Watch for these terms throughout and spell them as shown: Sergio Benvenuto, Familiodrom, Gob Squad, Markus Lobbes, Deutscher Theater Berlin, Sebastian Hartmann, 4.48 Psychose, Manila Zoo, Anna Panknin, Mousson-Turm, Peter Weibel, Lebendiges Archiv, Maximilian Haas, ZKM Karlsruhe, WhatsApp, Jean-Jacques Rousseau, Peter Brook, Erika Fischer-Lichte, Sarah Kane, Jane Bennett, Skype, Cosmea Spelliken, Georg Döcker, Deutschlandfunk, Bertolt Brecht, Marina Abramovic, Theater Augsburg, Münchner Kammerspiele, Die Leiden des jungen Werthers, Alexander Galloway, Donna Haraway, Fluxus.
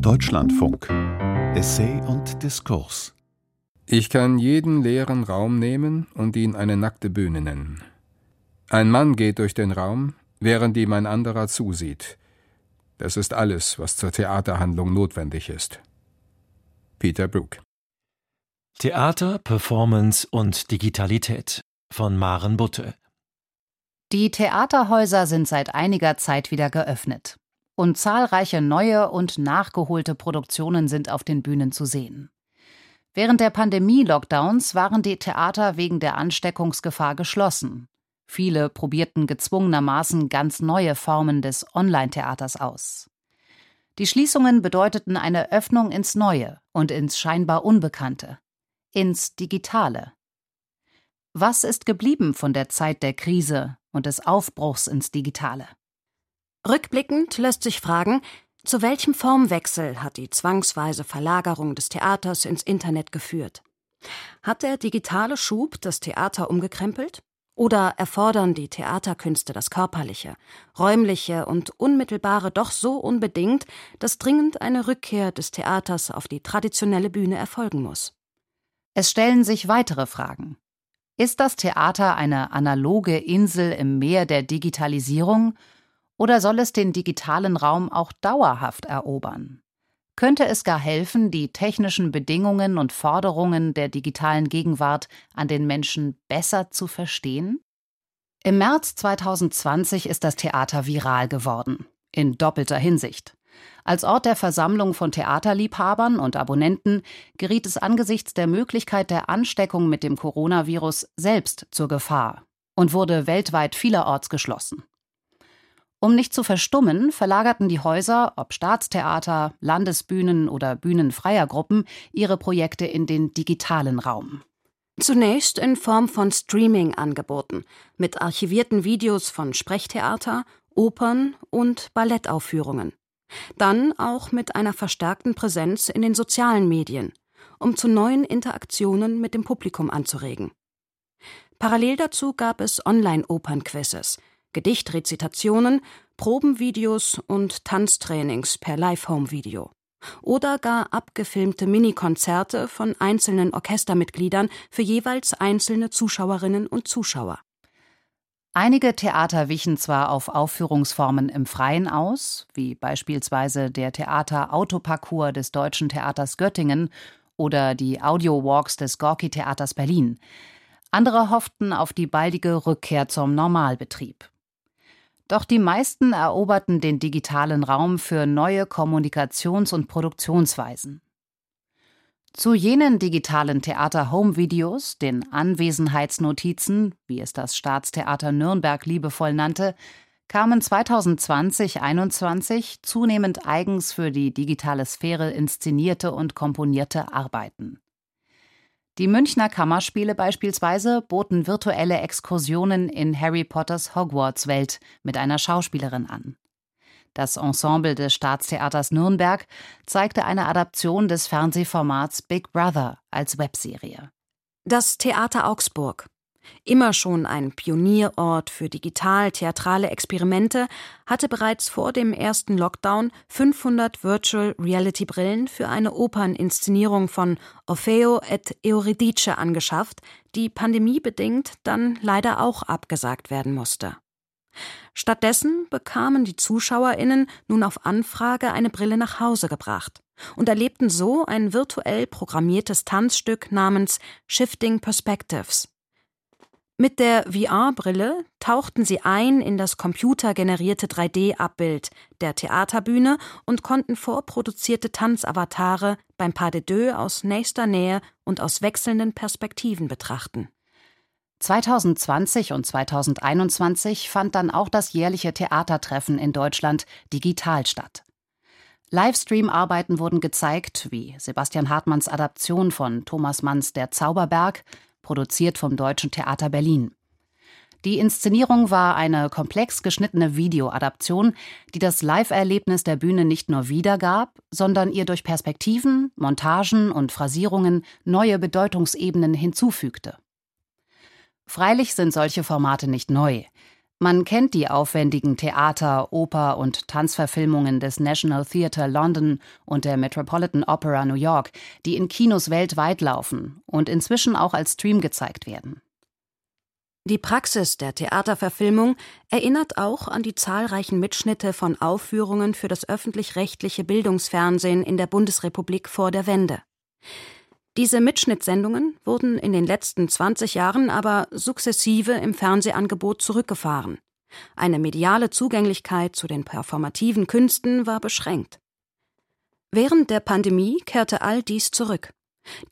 Deutschlandfunk. Essay und Diskurs. Ich kann jeden leeren Raum nehmen und ihn eine nackte Bühne nennen. Ein Mann geht durch den Raum, während ihm ein anderer zusieht. Das ist alles, was zur Theaterhandlung notwendig ist. Peter Brook. Theater, Performance und Digitalität von Maren Butte. Die Theaterhäuser sind seit einiger Zeit wieder geöffnet. Und zahlreiche neue und nachgeholte Produktionen sind auf den Bühnen zu sehen. Während der Pandemie-Lockdowns waren die Theater wegen der Ansteckungsgefahr geschlossen. Viele probierten gezwungenermaßen ganz neue Formen des Online-Theaters aus. Die Schließungen bedeuteten eine Öffnung ins Neue und ins scheinbar Unbekannte, ins Digitale. Was ist geblieben von der Zeit der Krise und des Aufbruchs ins Digitale? Rückblickend lässt sich fragen, zu welchem Formwechsel hat die zwangsweise Verlagerung des Theaters ins Internet geführt? Hat der digitale Schub das Theater umgekrempelt? Oder erfordern die Theaterkünste das Körperliche, Räumliche und Unmittelbare doch so unbedingt, dass dringend eine Rückkehr des Theaters auf die traditionelle Bühne erfolgen muss? Es stellen sich weitere Fragen. Ist das Theater eine analoge Insel im Meer der Digitalisierung oder soll es den digitalen Raum auch dauerhaft erobern? Könnte es gar helfen, die technischen Bedingungen und Forderungen der digitalen Gegenwart an den Menschen besser zu verstehen? Im März 2020 ist das Theater viral geworden, in doppelter Hinsicht. Als Ort der Versammlung von Theaterliebhabern und Abonnenten geriet es angesichts der Möglichkeit der Ansteckung mit dem Coronavirus selbst zur Gefahr und wurde weltweit vielerorts geschlossen. Um nicht zu verstummen, verlagerten die Häuser, ob Staatstheater, Landesbühnen oder Bühnen freier Gruppen, ihre Projekte in den digitalen Raum. Zunächst in Form von Streaming-Angeboten mit archivierten Videos von Sprechtheater, Opern und Ballettaufführungen. Dann auch mit einer verstärkten Präsenz in den sozialen Medien, um zu neuen Interaktionen mit dem Publikum anzuregen. Parallel dazu gab es Online-Opernquizzes, Gedichtrezitationen, Probenvideos und Tanztrainings per Live-Home-Video. Oder gar abgefilmte Minikonzerte von einzelnen Orchestermitgliedern für jeweils einzelne Zuschauerinnen und Zuschauer. Einige Theater wichen zwar auf Aufführungsformen im Freien aus, wie beispielsweise der Theater-Autoparcours des Deutschen Theaters Göttingen oder die Audio-Walks des Gorki-Theaters Berlin. Andere hofften auf die baldige Rückkehr zum Normalbetrieb. Doch die meisten eroberten den digitalen Raum für neue Kommunikations- und Produktionsweisen. Zu jenen digitalen Theater-Home-Videos, den Anwesenheitsnotizen, wie es das Staatstheater Nürnberg liebevoll nannte, kamen 2020-21 zunehmend eigens für die digitale Sphäre inszenierte und komponierte Arbeiten. Die Münchner Kammerspiele beispielsweise boten virtuelle Exkursionen in Harry Potters Hogwarts-Welt mit einer Schauspielerin an. Das Ensemble des Staatstheaters Nürnberg zeigte eine Adaption des Fernsehformats Big Brother als Webserie. Das Theater Augsburg, immer schon ein Pionierort für digital-theatrale Experimente, hatte bereits vor dem ersten Lockdown 500 Virtual-Reality-Brillen für eine Operninszenierung von Orfeo et Euridice angeschafft, die pandemiebedingt dann leider auch abgesagt werden musste. Stattdessen bekamen die ZuschauerInnen nun auf Anfrage eine Brille nach Hause gebracht und erlebten so ein virtuell programmiertes Tanzstück namens Shifting Perspectives. Mit der VR-Brille tauchten sie ein in das computergenerierte 3D-Abbild der Theaterbühne und konnten vorproduzierte Tanzavatare beim Pas de Deux aus nächster Nähe und aus wechselnden Perspektiven betrachten. 2020 und 2021 fand dann auch das jährliche Theatertreffen in Deutschland digital statt. Livestream-Arbeiten wurden gezeigt, wie Sebastian Hartmanns Adaption von Thomas Manns Der Zauberberg, produziert vom Deutschen Theater Berlin. Die Inszenierung war eine komplex geschnittene Videoadaption, die das Live-Erlebnis der Bühne nicht nur wiedergab, sondern ihr durch Perspektiven, Montagen und Phrasierungen neue Bedeutungsebenen hinzufügte. Freilich sind solche Formate nicht neu. Man kennt die aufwendigen Theater-, Oper- und Tanzverfilmungen des National Theatre London und der Metropolitan Opera New York, die in Kinos weltweit laufen und inzwischen auch als Stream gezeigt werden. Die Praxis der Theaterverfilmung erinnert auch an die zahlreichen Mitschnitte von Aufführungen für das öffentlich-rechtliche Bildungsfernsehen in der Bundesrepublik vor der Wende. Diese Mitschnittsendungen wurden in den letzten 20 Jahren aber sukzessive im Fernsehangebot zurückgefahren. Eine mediale Zugänglichkeit zu den performativen Künsten war beschränkt. Während der Pandemie kehrte all dies zurück.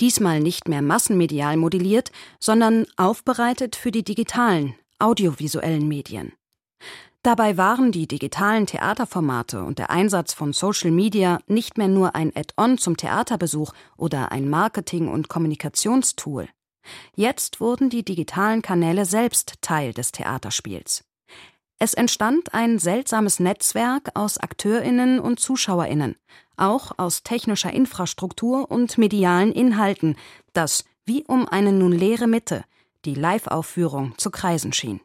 Diesmal nicht mehr massenmedial modelliert, sondern aufbereitet für die digitalen, audiovisuellen Medien. Dabei waren die digitalen Theaterformate und der Einsatz von Social Media nicht mehr nur ein Add-on zum Theaterbesuch oder ein Marketing- und Kommunikationstool. Jetzt wurden die digitalen Kanäle selbst Teil des Theaterspiels. Es entstand ein seltsames Netzwerk aus AkteurInnen und ZuschauerInnen, auch aus technischer Infrastruktur und medialen Inhalten, das, wie um eine nun leere Mitte, die Live-Aufführung zu kreisen schien.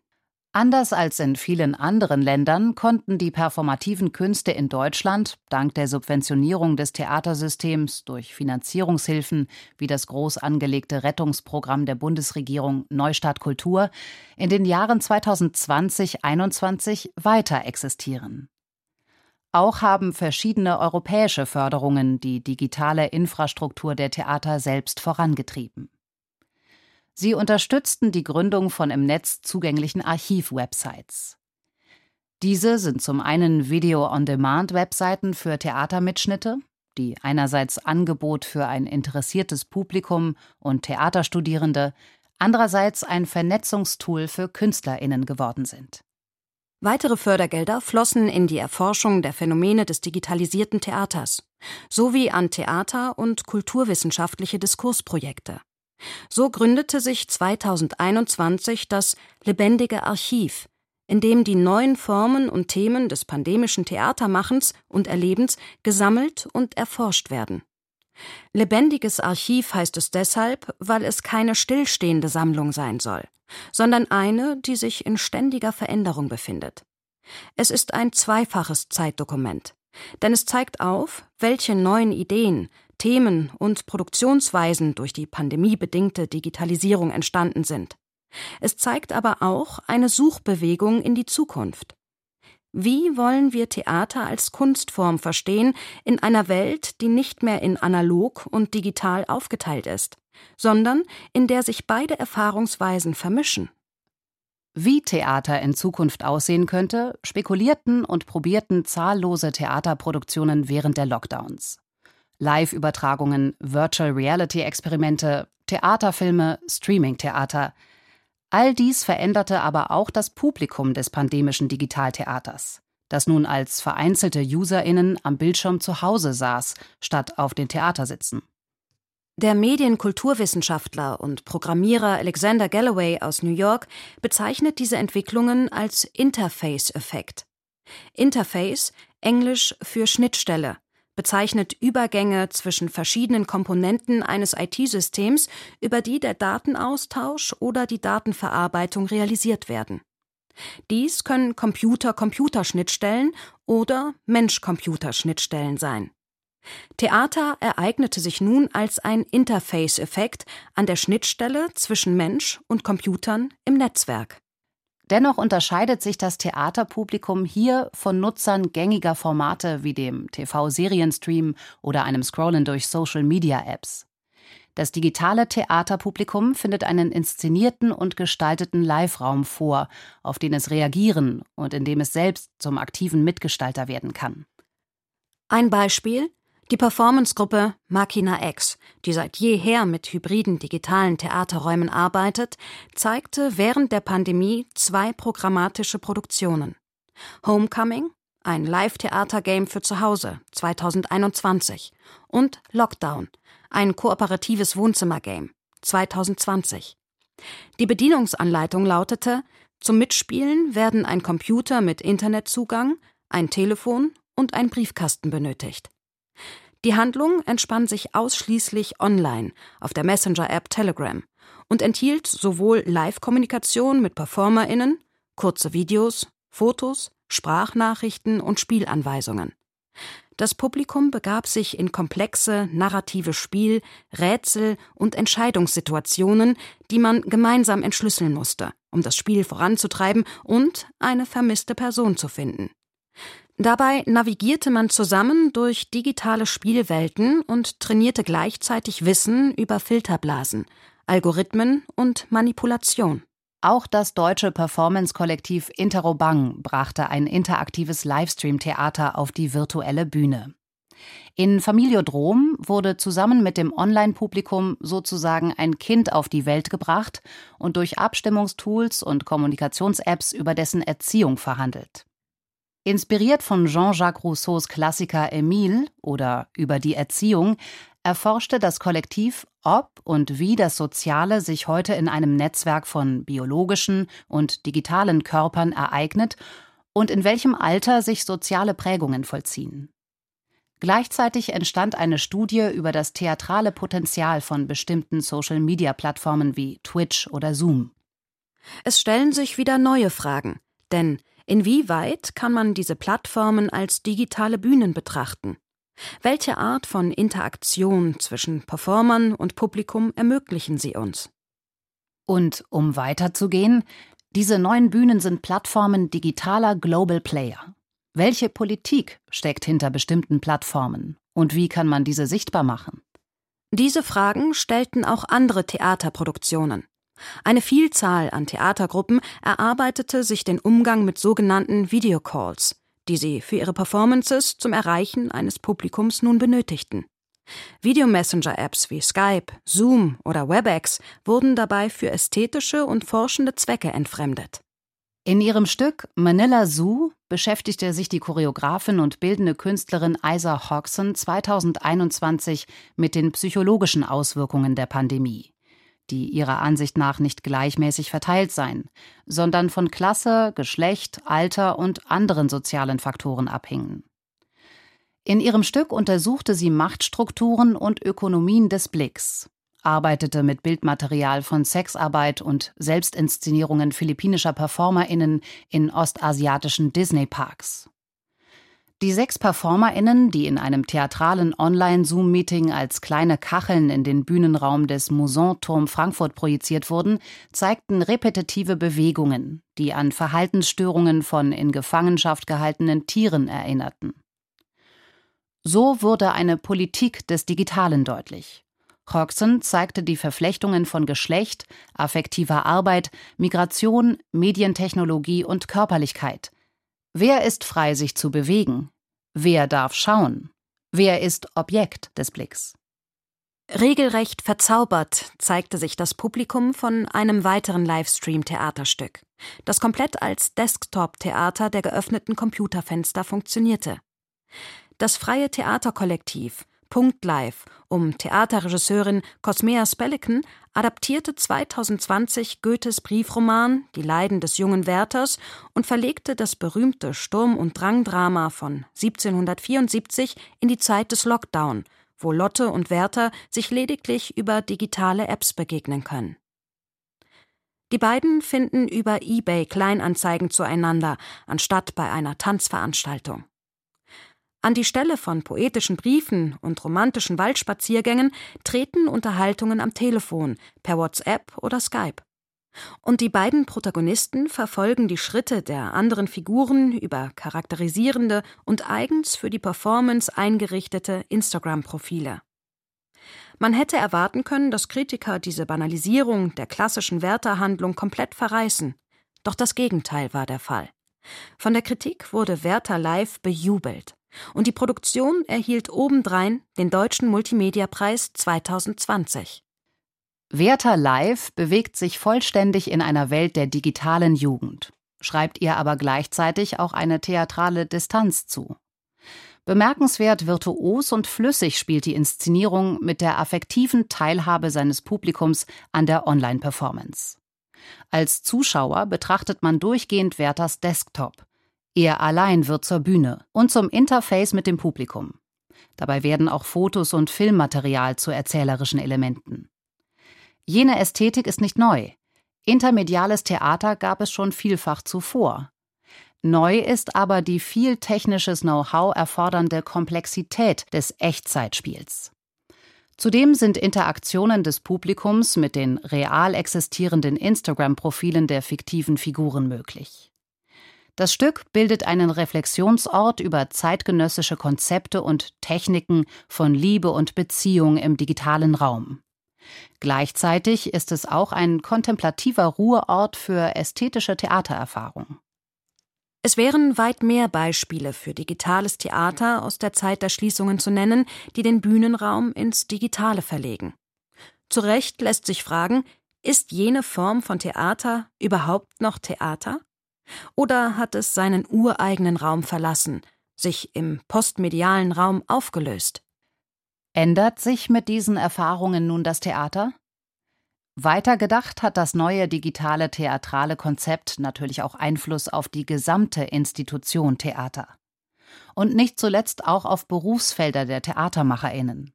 Anders als in vielen anderen Ländern konnten die performativen Künste in Deutschland dank der Subventionierung des Theatersystems durch Finanzierungshilfen wie das groß angelegte Rettungsprogramm der Bundesregierung Neustart Kultur in den Jahren 2020-21 weiter existieren. Auch haben verschiedene europäische Förderungen die digitale Infrastruktur der Theater selbst vorangetrieben. Sie unterstützten die Gründung von im Netz zugänglichen Archiv-Websites. Diese sind zum einen Video-on-Demand-Webseiten für Theatermitschnitte, die einerseits Angebot für ein interessiertes Publikum und Theaterstudierende, andererseits ein Vernetzungstool für KünstlerInnen geworden sind. Weitere Fördergelder flossen in die Erforschung der Phänomene des digitalisierten Theaters, sowie an Theater- und kulturwissenschaftliche Diskursprojekte. So gründete sich 2021 das Lebendige Archiv, in dem die neuen Formen und Themen des pandemischen Theatermachens und Erlebens gesammelt und erforscht werden. Lebendiges Archiv heißt es deshalb, weil es keine stillstehende Sammlung sein soll, sondern eine, die sich in ständiger Veränderung befindet. Es ist ein zweifaches Zeitdokument, denn es zeigt auf, welche neuen Ideen, Themen und Produktionsweisen durch die pandemiebedingte Digitalisierung entstanden sind. Es zeigt aber auch eine Suchbewegung in die Zukunft. Wie wollen wir Theater als Kunstform verstehen in einer Welt, die nicht mehr in analog und digital aufgeteilt ist, sondern in der sich beide Erfahrungsweisen vermischen? Wie Theater in Zukunft aussehen könnte, spekulierten und probierten zahllose Theaterproduktionen während der Lockdowns. Live-Übertragungen, Virtual-Reality-Experimente, Theaterfilme, Streaming-Theater. All dies veränderte aber auch das Publikum des pandemischen Digitaltheaters, das nun als vereinzelte UserInnen am Bildschirm zu Hause saß, statt auf den Theatersitzen. Der Medienkulturwissenschaftler und Programmierer Alexander Galloway aus New York bezeichnet diese Entwicklungen als Interface-Effekt. Interface, Englisch für Schnittstelle, bezeichnet Übergänge zwischen verschiedenen Komponenten eines IT-Systems, über die der Datenaustausch oder die Datenverarbeitung realisiert werden. Dies können Computer-Computer-Schnittstellen oder Mensch-Computer-Schnittstellen sein. Theater ereignete sich nun als ein Interface-Effekt an der Schnittstelle zwischen Mensch und Computern im Netzwerk. Dennoch unterscheidet sich das Theaterpublikum hier von Nutzern gängiger Formate wie dem TV-Serienstream oder einem Scrollen durch Social-Media-Apps. Das digitale Theaterpublikum findet einen inszenierten und gestalteten Live-Raum vor, auf den es reagieren und in dem es selbst zum aktiven Mitgestalter werden kann. Ein Beispiel: die Performancegruppe Machina X, die seit jeher mit hybriden digitalen Theaterräumen arbeitet, zeigte während der Pandemie 2 programmatische Produktionen. Homecoming, ein Live-Theater-Game für zu Hause, 2021, und Lockdown, ein kooperatives Wohnzimmer-Game, 2020. Die Bedienungsanleitung lautete: Zum Mitspielen werden ein Computer mit Internetzugang, ein Telefon und ein Briefkasten benötigt. Die Handlung entspann sich ausschließlich online auf der Messenger-App Telegram und enthielt sowohl Live-Kommunikation mit PerformerInnen, kurze Videos, Fotos, Sprachnachrichten und Spielanweisungen. Das Publikum begab sich in komplexe, narrative Spiel-, Rätsel- und Entscheidungssituationen, die man gemeinsam entschlüsseln musste, um das Spiel voranzutreiben und eine vermisste Person zu finden. Dabei navigierte man zusammen durch digitale Spielwelten und trainierte gleichzeitig Wissen über Filterblasen, Algorithmen und Manipulation. Auch das deutsche Performance-Kollektiv Interrobang brachte ein interaktives Livestream-Theater auf die virtuelle Bühne. In Familiodrom wurde zusammen mit dem Online-Publikum sozusagen ein Kind auf die Welt gebracht und durch Abstimmungstools und Kommunikations-Apps über dessen Erziehung verhandelt. Inspiriert von Jean-Jacques Rousseaus Klassiker Emile oder Über die Erziehung erforschte das Kollektiv, ob und wie das Soziale sich heute in einem Netzwerk von biologischen und digitalen Körpern ereignet und in welchem Alter sich soziale Prägungen vollziehen. Gleichzeitig entstand eine Studie über das theatrale Potenzial von bestimmten Social-Media-Plattformen wie Twitch oder Zoom. Es stellen sich wieder neue Fragen, denn inwieweit kann man diese Plattformen als digitale Bühnen betrachten? Welche Art von Interaktion zwischen Performern und Publikum ermöglichen sie uns? Und um weiterzugehen, diese neuen Bühnen sind Plattformen digitaler Global Player. Welche Politik steckt hinter bestimmten Plattformen und wie kann man diese sichtbar machen? Diese Fragen stellten auch andere Theaterproduktionen. Eine Vielzahl an Theatergruppen erarbeitete sich den Umgang mit sogenannten Videocalls, die sie für ihre Performances zum Erreichen eines Publikums nun benötigten. Video-Messenger-Apps wie Skype, Zoom oder WebEx wurden dabei für ästhetische und forschende Zwecke entfremdet. In ihrem Stück Manila Zoo beschäftigte sich die Choreografin und bildende Künstlerin Isa Hodgson 2021 mit den psychologischen Auswirkungen der Pandemie, die ihrer Ansicht nach nicht gleichmäßig verteilt seien, sondern von Klasse, Geschlecht, Alter und anderen sozialen Faktoren abhingen. In ihrem Stück untersuchte sie Machtstrukturen und Ökonomien des Blicks, arbeitete mit Bildmaterial von Sexarbeit und Selbstinszenierungen philippinischer PerformerInnen in ostasiatischen Disney-Parks. Die 6 PerformerInnen, die in einem theatralen Online-Zoom-Meeting als kleine Kacheln in den Bühnenraum des Mousson-Turm Frankfurt projiziert wurden, zeigten repetitive Bewegungen, die an Verhaltensstörungen von in Gefangenschaft gehaltenen Tieren erinnerten. So wurde eine Politik des Digitalen deutlich. Hodgson zeigte die Verflechtungen von Geschlecht, affektiver Arbeit, Migration, Medientechnologie und Körperlichkeit. Wer ist frei, sich zu bewegen? Wer darf schauen? Wer ist Objekt des Blicks? Regelrecht verzaubert zeigte sich das Publikum von einem weiteren Livestream-Theaterstück, das komplett als Desktop-Theater der geöffneten Computerfenster funktionierte. Das freie Theaterkollektiv Punktlive um Theaterregisseurin Cosmea Spelliken adaptierte 2020 Goethes Briefroman Die Leiden des jungen Werthers und verlegte das berühmte Sturm- und Drang-Drama von 1774 in die Zeit des Lockdown, wo Lotte und Werther sich lediglich über digitale Apps begegnen können. Die beiden finden über eBay Kleinanzeigen zueinander, anstatt bei einer Tanzveranstaltung. An die Stelle von poetischen Briefen und romantischen Waldspaziergängen treten Unterhaltungen am Telefon, per WhatsApp oder Skype. Und die beiden Protagonisten verfolgen die Schritte der anderen Figuren über charakterisierende und eigens für die Performance eingerichtete Instagram-Profile. Man hätte erwarten können, dass Kritiker diese Banalisierung der klassischen Werther-Handlung komplett verreißen. Doch das Gegenteil war der Fall. Von der Kritik wurde Werther Live bejubelt. Und die Produktion erhielt obendrein den Deutschen Multimedia-Preis 2020. Werther Live bewegt sich vollständig in einer Welt der digitalen Jugend, schreibt ihr aber gleichzeitig auch eine theatrale Distanz zu. Bemerkenswert virtuos und flüssig spielt die Inszenierung mit der affektiven Teilhabe seines Publikums an der Online-Performance. Als Zuschauer betrachtet man durchgehend Werthers Desktop. Er allein wird zur Bühne und zum Interface mit dem Publikum. Dabei werden auch Fotos und Filmmaterial zu erzählerischen Elementen. Jene Ästhetik ist nicht neu. Intermediales Theater gab es schon vielfach zuvor. Neu ist aber die viel technisches Know-how erfordernde Komplexität des Echtzeitspiels. Zudem sind Interaktionen des Publikums mit den real existierenden Instagram-Profilen der fiktiven Figuren möglich. Das Stück bildet einen Reflexionsort über zeitgenössische Konzepte und Techniken von Liebe und Beziehung im digitalen Raum. Gleichzeitig ist es auch ein kontemplativer Ruheort für ästhetische Theatererfahrung. Es wären weit mehr Beispiele für digitales Theater aus der Zeit der Schließungen zu nennen, die den Bühnenraum ins Digitale verlegen. Zu Recht lässt sich fragen, ist jene Form von Theater überhaupt noch Theater? Oder hat es seinen ureigenen Raum verlassen, sich im postmedialen Raum aufgelöst? Ändert sich mit diesen Erfahrungen nun das Theater? Weitergedacht hat das neue digitale theatrale Konzept natürlich auch Einfluss auf die gesamte Institution Theater. Und nicht zuletzt auch auf Berufsfelder der TheatermacherInnen.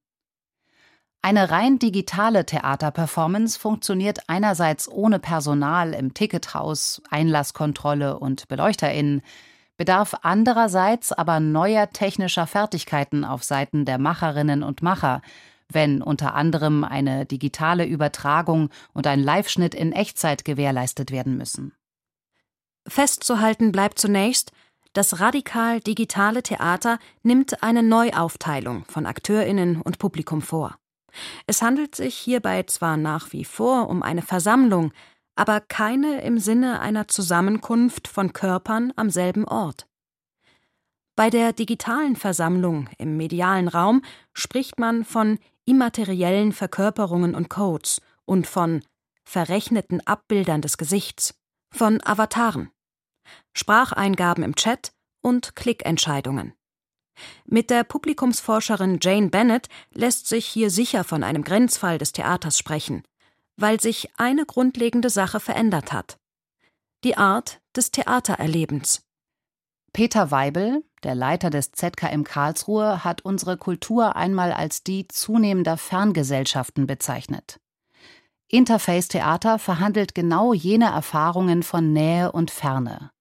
Eine rein digitale Theaterperformance funktioniert einerseits ohne Personal im Tickethaus, Einlasskontrolle und BeleuchterInnen, bedarf andererseits aber neuer technischer Fertigkeiten auf Seiten der Macherinnen und Macher, wenn unter anderem eine digitale Übertragung und ein Live-Schnitt in Echtzeit gewährleistet werden müssen. Festzuhalten bleibt zunächst, das radikal digitale Theater nimmt eine Neuaufteilung von AkteurInnen und Publikum vor. Es handelt sich hierbei zwar nach wie vor um eine Versammlung, aber keine im Sinne einer Zusammenkunft von Körpern am selben Ort. Bei der digitalen Versammlung im medialen Raum spricht man von immateriellen Verkörperungen und Codes und von verrechneten Abbildern des Gesichts, von Avataren, Spracheingaben im Chat und Klickentscheidungen. Mit der Publikumsforscherin Jane Bennett lässt sich hier sicher von einem Grenzfall des Theaters sprechen, weil sich eine grundlegende Sache verändert hat: die Art des Theatererlebens. Peter Weibel, der Leiter des ZKM Karlsruhe, hat unsere Kultur einmal als die zunehmender Ferngesellschaften bezeichnet. Interface-Theater verhandelt genau jene Erfahrungen von Nähe und Ferne.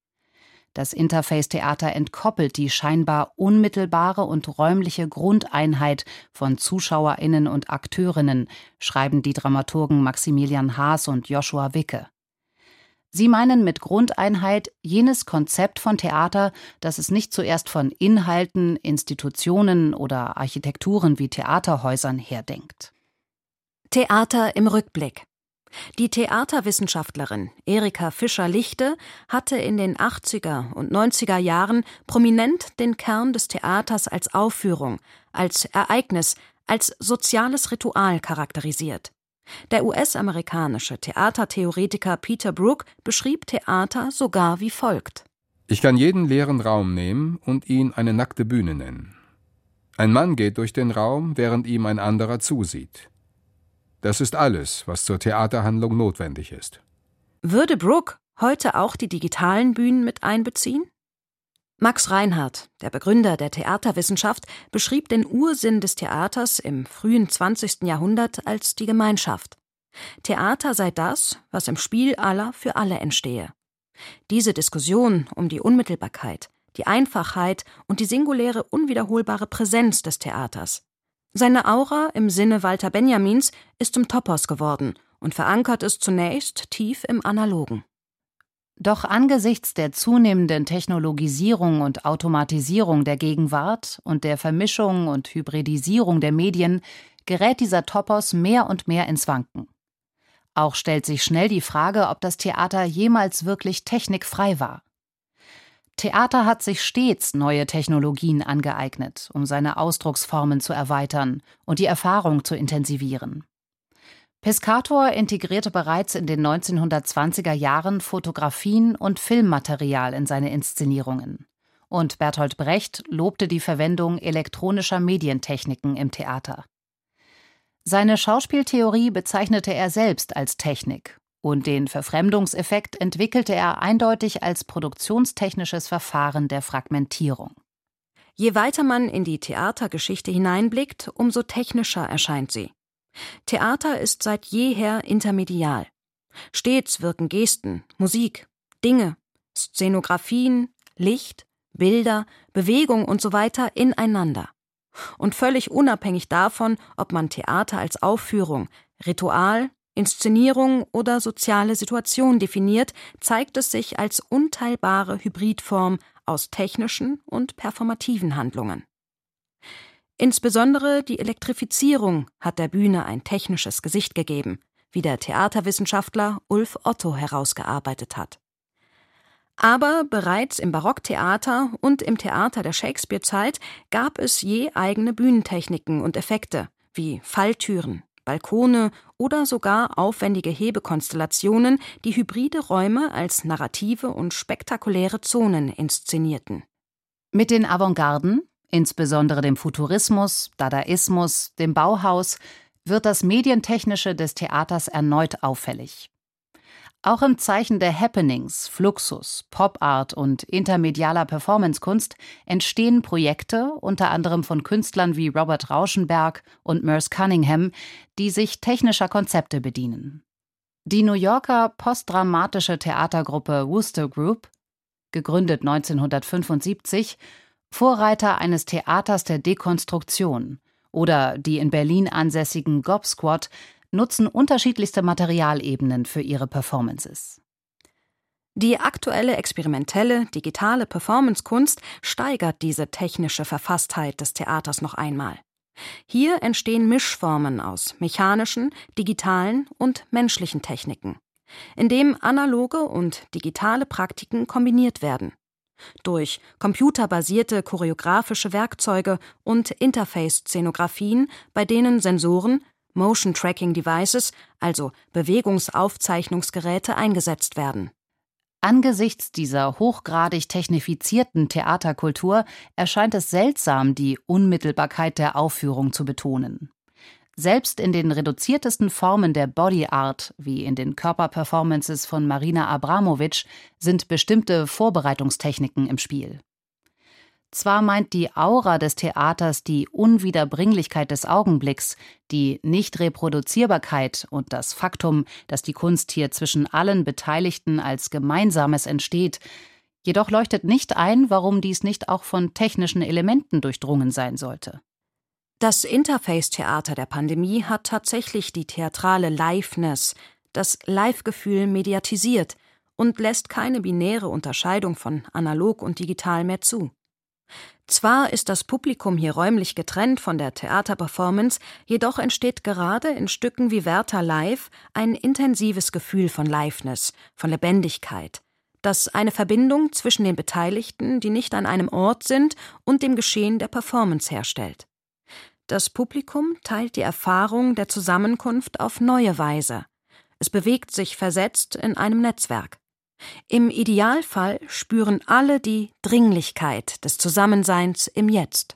Das Interface-Theater entkoppelt die scheinbar unmittelbare und räumliche Grundeinheit von ZuschauerInnen und AkteurInnen, schreiben die Dramaturgen Maximilian Haas und Joshua Wicke. Sie meinen mit Grundeinheit jenes Konzept von Theater, dass es nicht zuerst von Inhalten, Institutionen oder Architekturen wie Theaterhäusern herdenkt. Theater im Rückblick. Die Theaterwissenschaftlerin Erika Fischer-Lichte hatte in den 80er und 90er Jahren prominent den Kern des Theaters als Aufführung, als Ereignis, als soziales Ritual charakterisiert. Der US-amerikanische Theatertheoretiker Peter Brook beschrieb Theater sogar wie folgt: Ich kann jeden leeren Raum nehmen und ihn eine nackte Bühne nennen. Ein Mann geht durch den Raum, während ihm ein anderer zusieht. Das ist alles, was zur Theaterhandlung notwendig ist. Würde Brook heute auch die digitalen Bühnen mit einbeziehen? Max Reinhardt, der Begründer der Theaterwissenschaft, beschrieb den Ursinn des Theaters im frühen 20. Jahrhundert als die Gemeinschaft. Theater sei das, was im Spiel aller für alle entstehe. Diese Diskussion um die Unmittelbarkeit, die Einfachheit und die singuläre, unwiederholbare Präsenz des Theaters. Seine Aura im Sinne Walter Benjamins ist zum Topos geworden und verankert es zunächst tief im Analogen. Doch angesichts der zunehmenden Technologisierung und Automatisierung der Gegenwart und der Vermischung und Hybridisierung der Medien gerät dieser Topos mehr und mehr ins Wanken. Auch stellt sich schnell die Frage, ob das Theater jemals wirklich technikfrei war. Theater hat sich stets neue Technologien angeeignet, um seine Ausdrucksformen zu erweitern und die Erfahrung zu intensivieren. Piscator integrierte bereits in den 1920er Jahren Fotografien und Filmmaterial in seine Inszenierungen. Und Bertolt Brecht lobte die Verwendung elektronischer Medientechniken im Theater. Seine Schauspieltheorie bezeichnete er selbst als Technik und den Verfremdungseffekt entwickelte er eindeutig als produktionstechnisches Verfahren der Fragmentierung. Je weiter man in die Theatergeschichte hineinblickt, umso technischer erscheint sie. Theater ist seit jeher intermedial. Stets wirken Gesten, Musik, Dinge, Szenografien, Licht, Bilder, Bewegung und so weiter ineinander. Und völlig unabhängig davon, ob man Theater als Aufführung, Ritual, Inszenierung oder soziale Situation definiert, zeigt es sich als unteilbare Hybridform aus technischen und performativen Handlungen. Insbesondere die Elektrifizierung hat der Bühne ein technisches Gesicht gegeben, wie der Theaterwissenschaftler Ulf Otto herausgearbeitet hat. Aber bereits im Barocktheater und im Theater der Shakespeare-Zeit gab es je eigene Bühnentechniken und Effekte, wie Falltüren, Balkone oder sogar aufwendige Hebekonstellationen, die hybride Räume als narrative und spektakuläre Zonen inszenierten. Mit den Avantgarden, insbesondere dem Futurismus, Dadaismus, dem Bauhaus, wird das Medientechnische des Theaters erneut auffällig. Auch im Zeichen der Happenings, Fluxus, Pop-Art und intermedialer Performancekunst entstehen Projekte, unter anderem von Künstlern wie Robert Rauschenberg und Merce Cunningham, die sich technischer Konzepte bedienen. Die New Yorker postdramatische Theatergruppe Wooster Group, gegründet 1975, Vorreiter eines Theaters der Dekonstruktion, oder die in Berlin ansässigen Gob Squad, nutzen unterschiedlichste Materialebenen für ihre Performances. Die aktuelle experimentelle, digitale Performancekunst steigert diese technische Verfasstheit des Theaters noch einmal. Hier entstehen Mischformen aus mechanischen, digitalen und menschlichen Techniken, indem analoge und digitale Praktiken kombiniert werden. Durch computerbasierte choreografische Werkzeuge und Interface-Szenografien, bei denen Sensoren, Motion-Tracking-Devices, also Bewegungsaufzeichnungsgeräte, eingesetzt werden. Angesichts dieser hochgradig technifizierten Theaterkultur erscheint es seltsam, die Unmittelbarkeit der Aufführung zu betonen. Selbst in den reduziertesten Formen der Body Art, wie in den Körperperformances von Marina Abramovic, sind bestimmte Vorbereitungstechniken im Spiel. Zwar meint die Aura des Theaters die Unwiederbringlichkeit des Augenblicks, die Nichtreproduzierbarkeit und das Faktum, dass die Kunst hier zwischen allen Beteiligten als Gemeinsames entsteht, jedoch leuchtet nicht ein, warum dies nicht auch von technischen Elementen durchdrungen sein sollte. Das Interface-Theater der Pandemie hat tatsächlich die theatrale Liveness, das Live-Gefühl mediatisiert und lässt keine binäre Unterscheidung von analog und digital mehr zu. Zwar ist das Publikum hier räumlich getrennt von der Theaterperformance, jedoch entsteht gerade in Stücken wie Werther Live ein intensives Gefühl von Liveness, von Lebendigkeit, das eine Verbindung zwischen den Beteiligten, die nicht an einem Ort sind, und dem Geschehen der Performance herstellt. Das Publikum teilt die Erfahrung der Zusammenkunft auf neue Weise. Es bewegt sich versetzt in einem Netzwerk. Im Idealfall spüren alle die Dringlichkeit des Zusammenseins im Jetzt.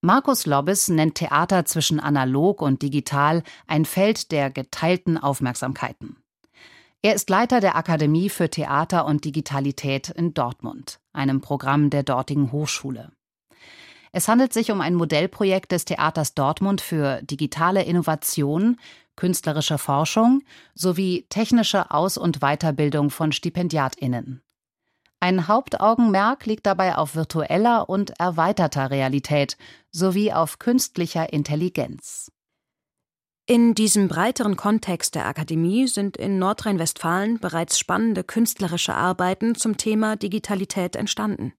Markus Lobbes nennt Theater zwischen analog und digital ein Feld der geteilten Aufmerksamkeiten. Er ist Leiter der Akademie für Theater und Digitalität in Dortmund, einem Programm der dortigen Hochschule. Es handelt sich um ein Modellprojekt des Theaters Dortmund für digitale Innovation, künstlerische Forschung sowie technische Aus- und Weiterbildung von StipendiatInnen. Ein Hauptaugenmerk liegt dabei auf virtueller und erweiterter Realität sowie auf künstlicher Intelligenz. In diesem breiteren Kontext der Akademie sind in Nordrhein-Westfalen bereits spannende künstlerische Arbeiten zum Thema Digitalität entstanden.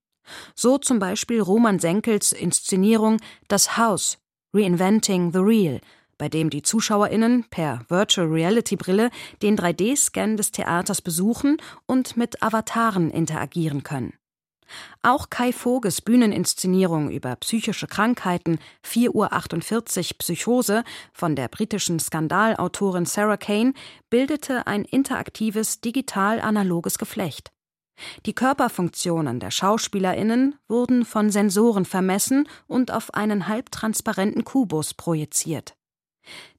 So zum Beispiel Roman Senkels Inszenierung »Das Haus – Reinventing the Real«, bei dem die ZuschauerInnen per Virtual-Reality-Brille den 3D-Scan des Theaters besuchen und mit Avataren interagieren können. Auch Kai Voges Bühneninszenierung über psychische Krankheiten 4:48 Uhr Psychose von der britischen Skandalautorin Sarah Kane bildete ein interaktives, digital-analoges Geflecht. Die Körperfunktionen der SchauspielerInnen wurden von Sensoren vermessen und auf einen halbtransparenten Kubus projiziert.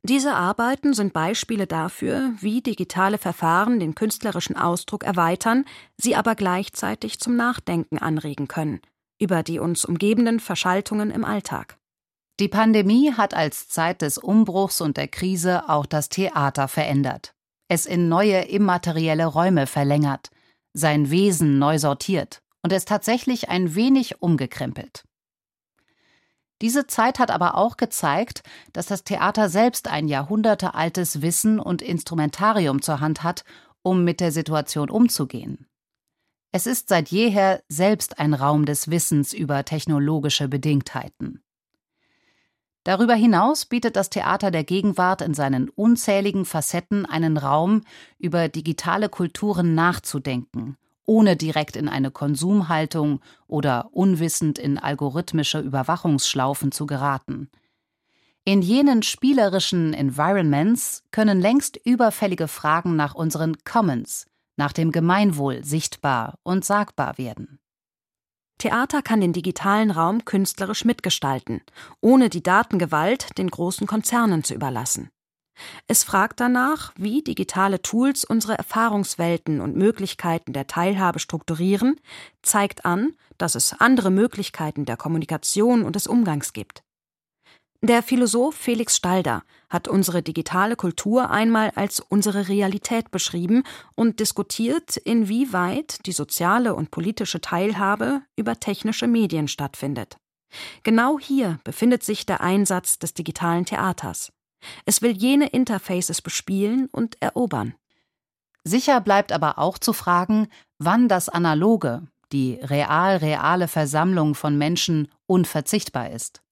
Diese Arbeiten sind Beispiele dafür, wie digitale Verfahren den künstlerischen Ausdruck erweitern, sie aber gleichzeitig zum Nachdenken anregen können über die uns umgebenden Verschaltungen im Alltag. Die Pandemie hat als Zeit des Umbruchs und der Krise auch das Theater verändert. es in neue immaterielle Räume verlängert, sein Wesen neu sortiert und es tatsächlich ein wenig umgekrempelt. Diese Zeit hat aber auch gezeigt, dass das Theater selbst ein jahrhundertealtes Wissen und Instrumentarium zur Hand hat, um mit der Situation umzugehen. Es ist seit jeher selbst ein Raum des Wissens über technologische Bedingtheiten. Darüber hinaus bietet das Theater der Gegenwart in seinen unzähligen Facetten einen Raum, über digitale Kulturen nachzudenken, ohne direkt in eine Konsumhaltung oder unwissend in algorithmische Überwachungsschlaufen zu geraten. In jenen spielerischen Environments können längst überfällige Fragen nach unseren Commons, nach dem Gemeinwohl sichtbar und sagbar werden. Theater kann den digitalen Raum künstlerisch mitgestalten, ohne die Datengewalt den großen Konzernen zu überlassen. Es fragt danach, wie digitale Tools unsere Erfahrungswelten und Möglichkeiten der Teilhabe strukturieren, zeigt an, dass es andere Möglichkeiten der Kommunikation und des Umgangs gibt. Der Philosoph Felix Stalder hat unsere digitale Kultur einmal als unsere Realität beschrieben und diskutiert, inwieweit die soziale und politische Teilhabe über technische Medien stattfindet. Genau hier befindet sich der Einsatz des digitalen Theaters. Es will jene Interfaces bespielen und erobern. Sicher bleibt aber auch zu fragen, wann das Analoge, die real-reale Versammlung von Menschen, unverzichtbar ist.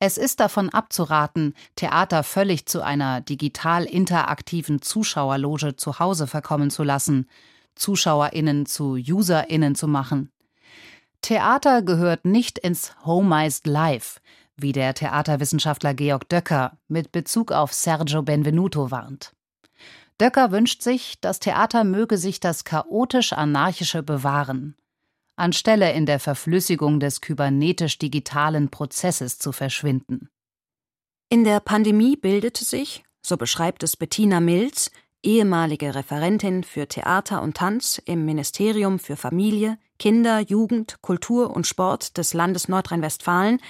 Es ist davon abzuraten, Theater völlig zu einer digital interaktiven Zuschauerloge zu Hause verkommen zu lassen, ZuschauerInnen zu UserInnen zu machen. Theater gehört nicht ins Homized Life, wie der Theaterwissenschaftler Georg Döcker mit Bezug auf Sergio Benvenuto warnt. Döcker wünscht sich, das Theater möge sich das chaotisch-anarchische bewahren, anstelle in der Verflüssigung des kybernetisch-digitalen Prozesses zu verschwinden. In der Pandemie bildete sich, so beschreibt es Bettina Milz, ehemalige Referentin für Theater und Tanz im Ministerium für Familie, Kinder, Jugend, Kultur und Sport des Landes Nordrhein-Westfalen,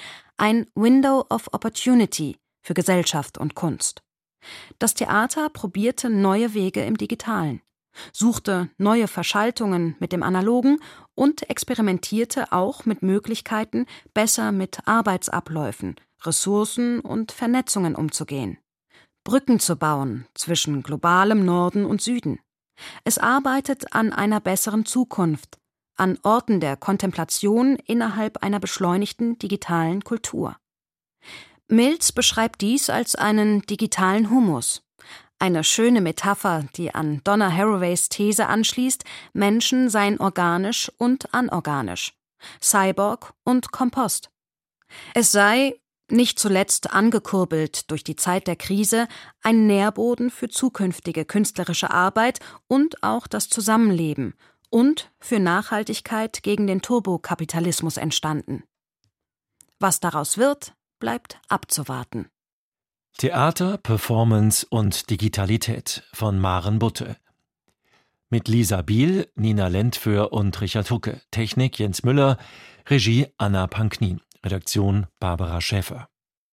ein Window of Opportunity für Gesellschaft und Kunst. Das Theater probierte neue Wege im Digitalen, suchte neue Verschaltungen mit dem Analogen und experimentierte auch mit Möglichkeiten, besser mit Arbeitsabläufen, Ressourcen und Vernetzungen umzugehen. Brücken zu bauen zwischen globalem Norden und Süden. Es arbeitet an einer besseren Zukunft, an Orten der Kontemplation innerhalb einer beschleunigten digitalen Kultur. Milz beschreibt dies als einen digitalen Humus. Eine schöne Metapher, die an Donna Haraways These anschließt, Menschen seien organisch und anorganisch, Cyborg und Kompost. Es sei, nicht zuletzt angekurbelt durch die Zeit der Krise, ein Nährboden für zukünftige künstlerische Arbeit und auch das Zusammenleben und für Nachhaltigkeit gegen den Turbokapitalismus entstanden. Was daraus wird, bleibt abzuwarten. Theater, Performance und Digitalität von Maren Butte. Mit Lisa Biel, Nina Lentföhr und Richard Hucke. Technik Jens Müller, Regie Anna Panknin, Redaktion Barbara Schäfer.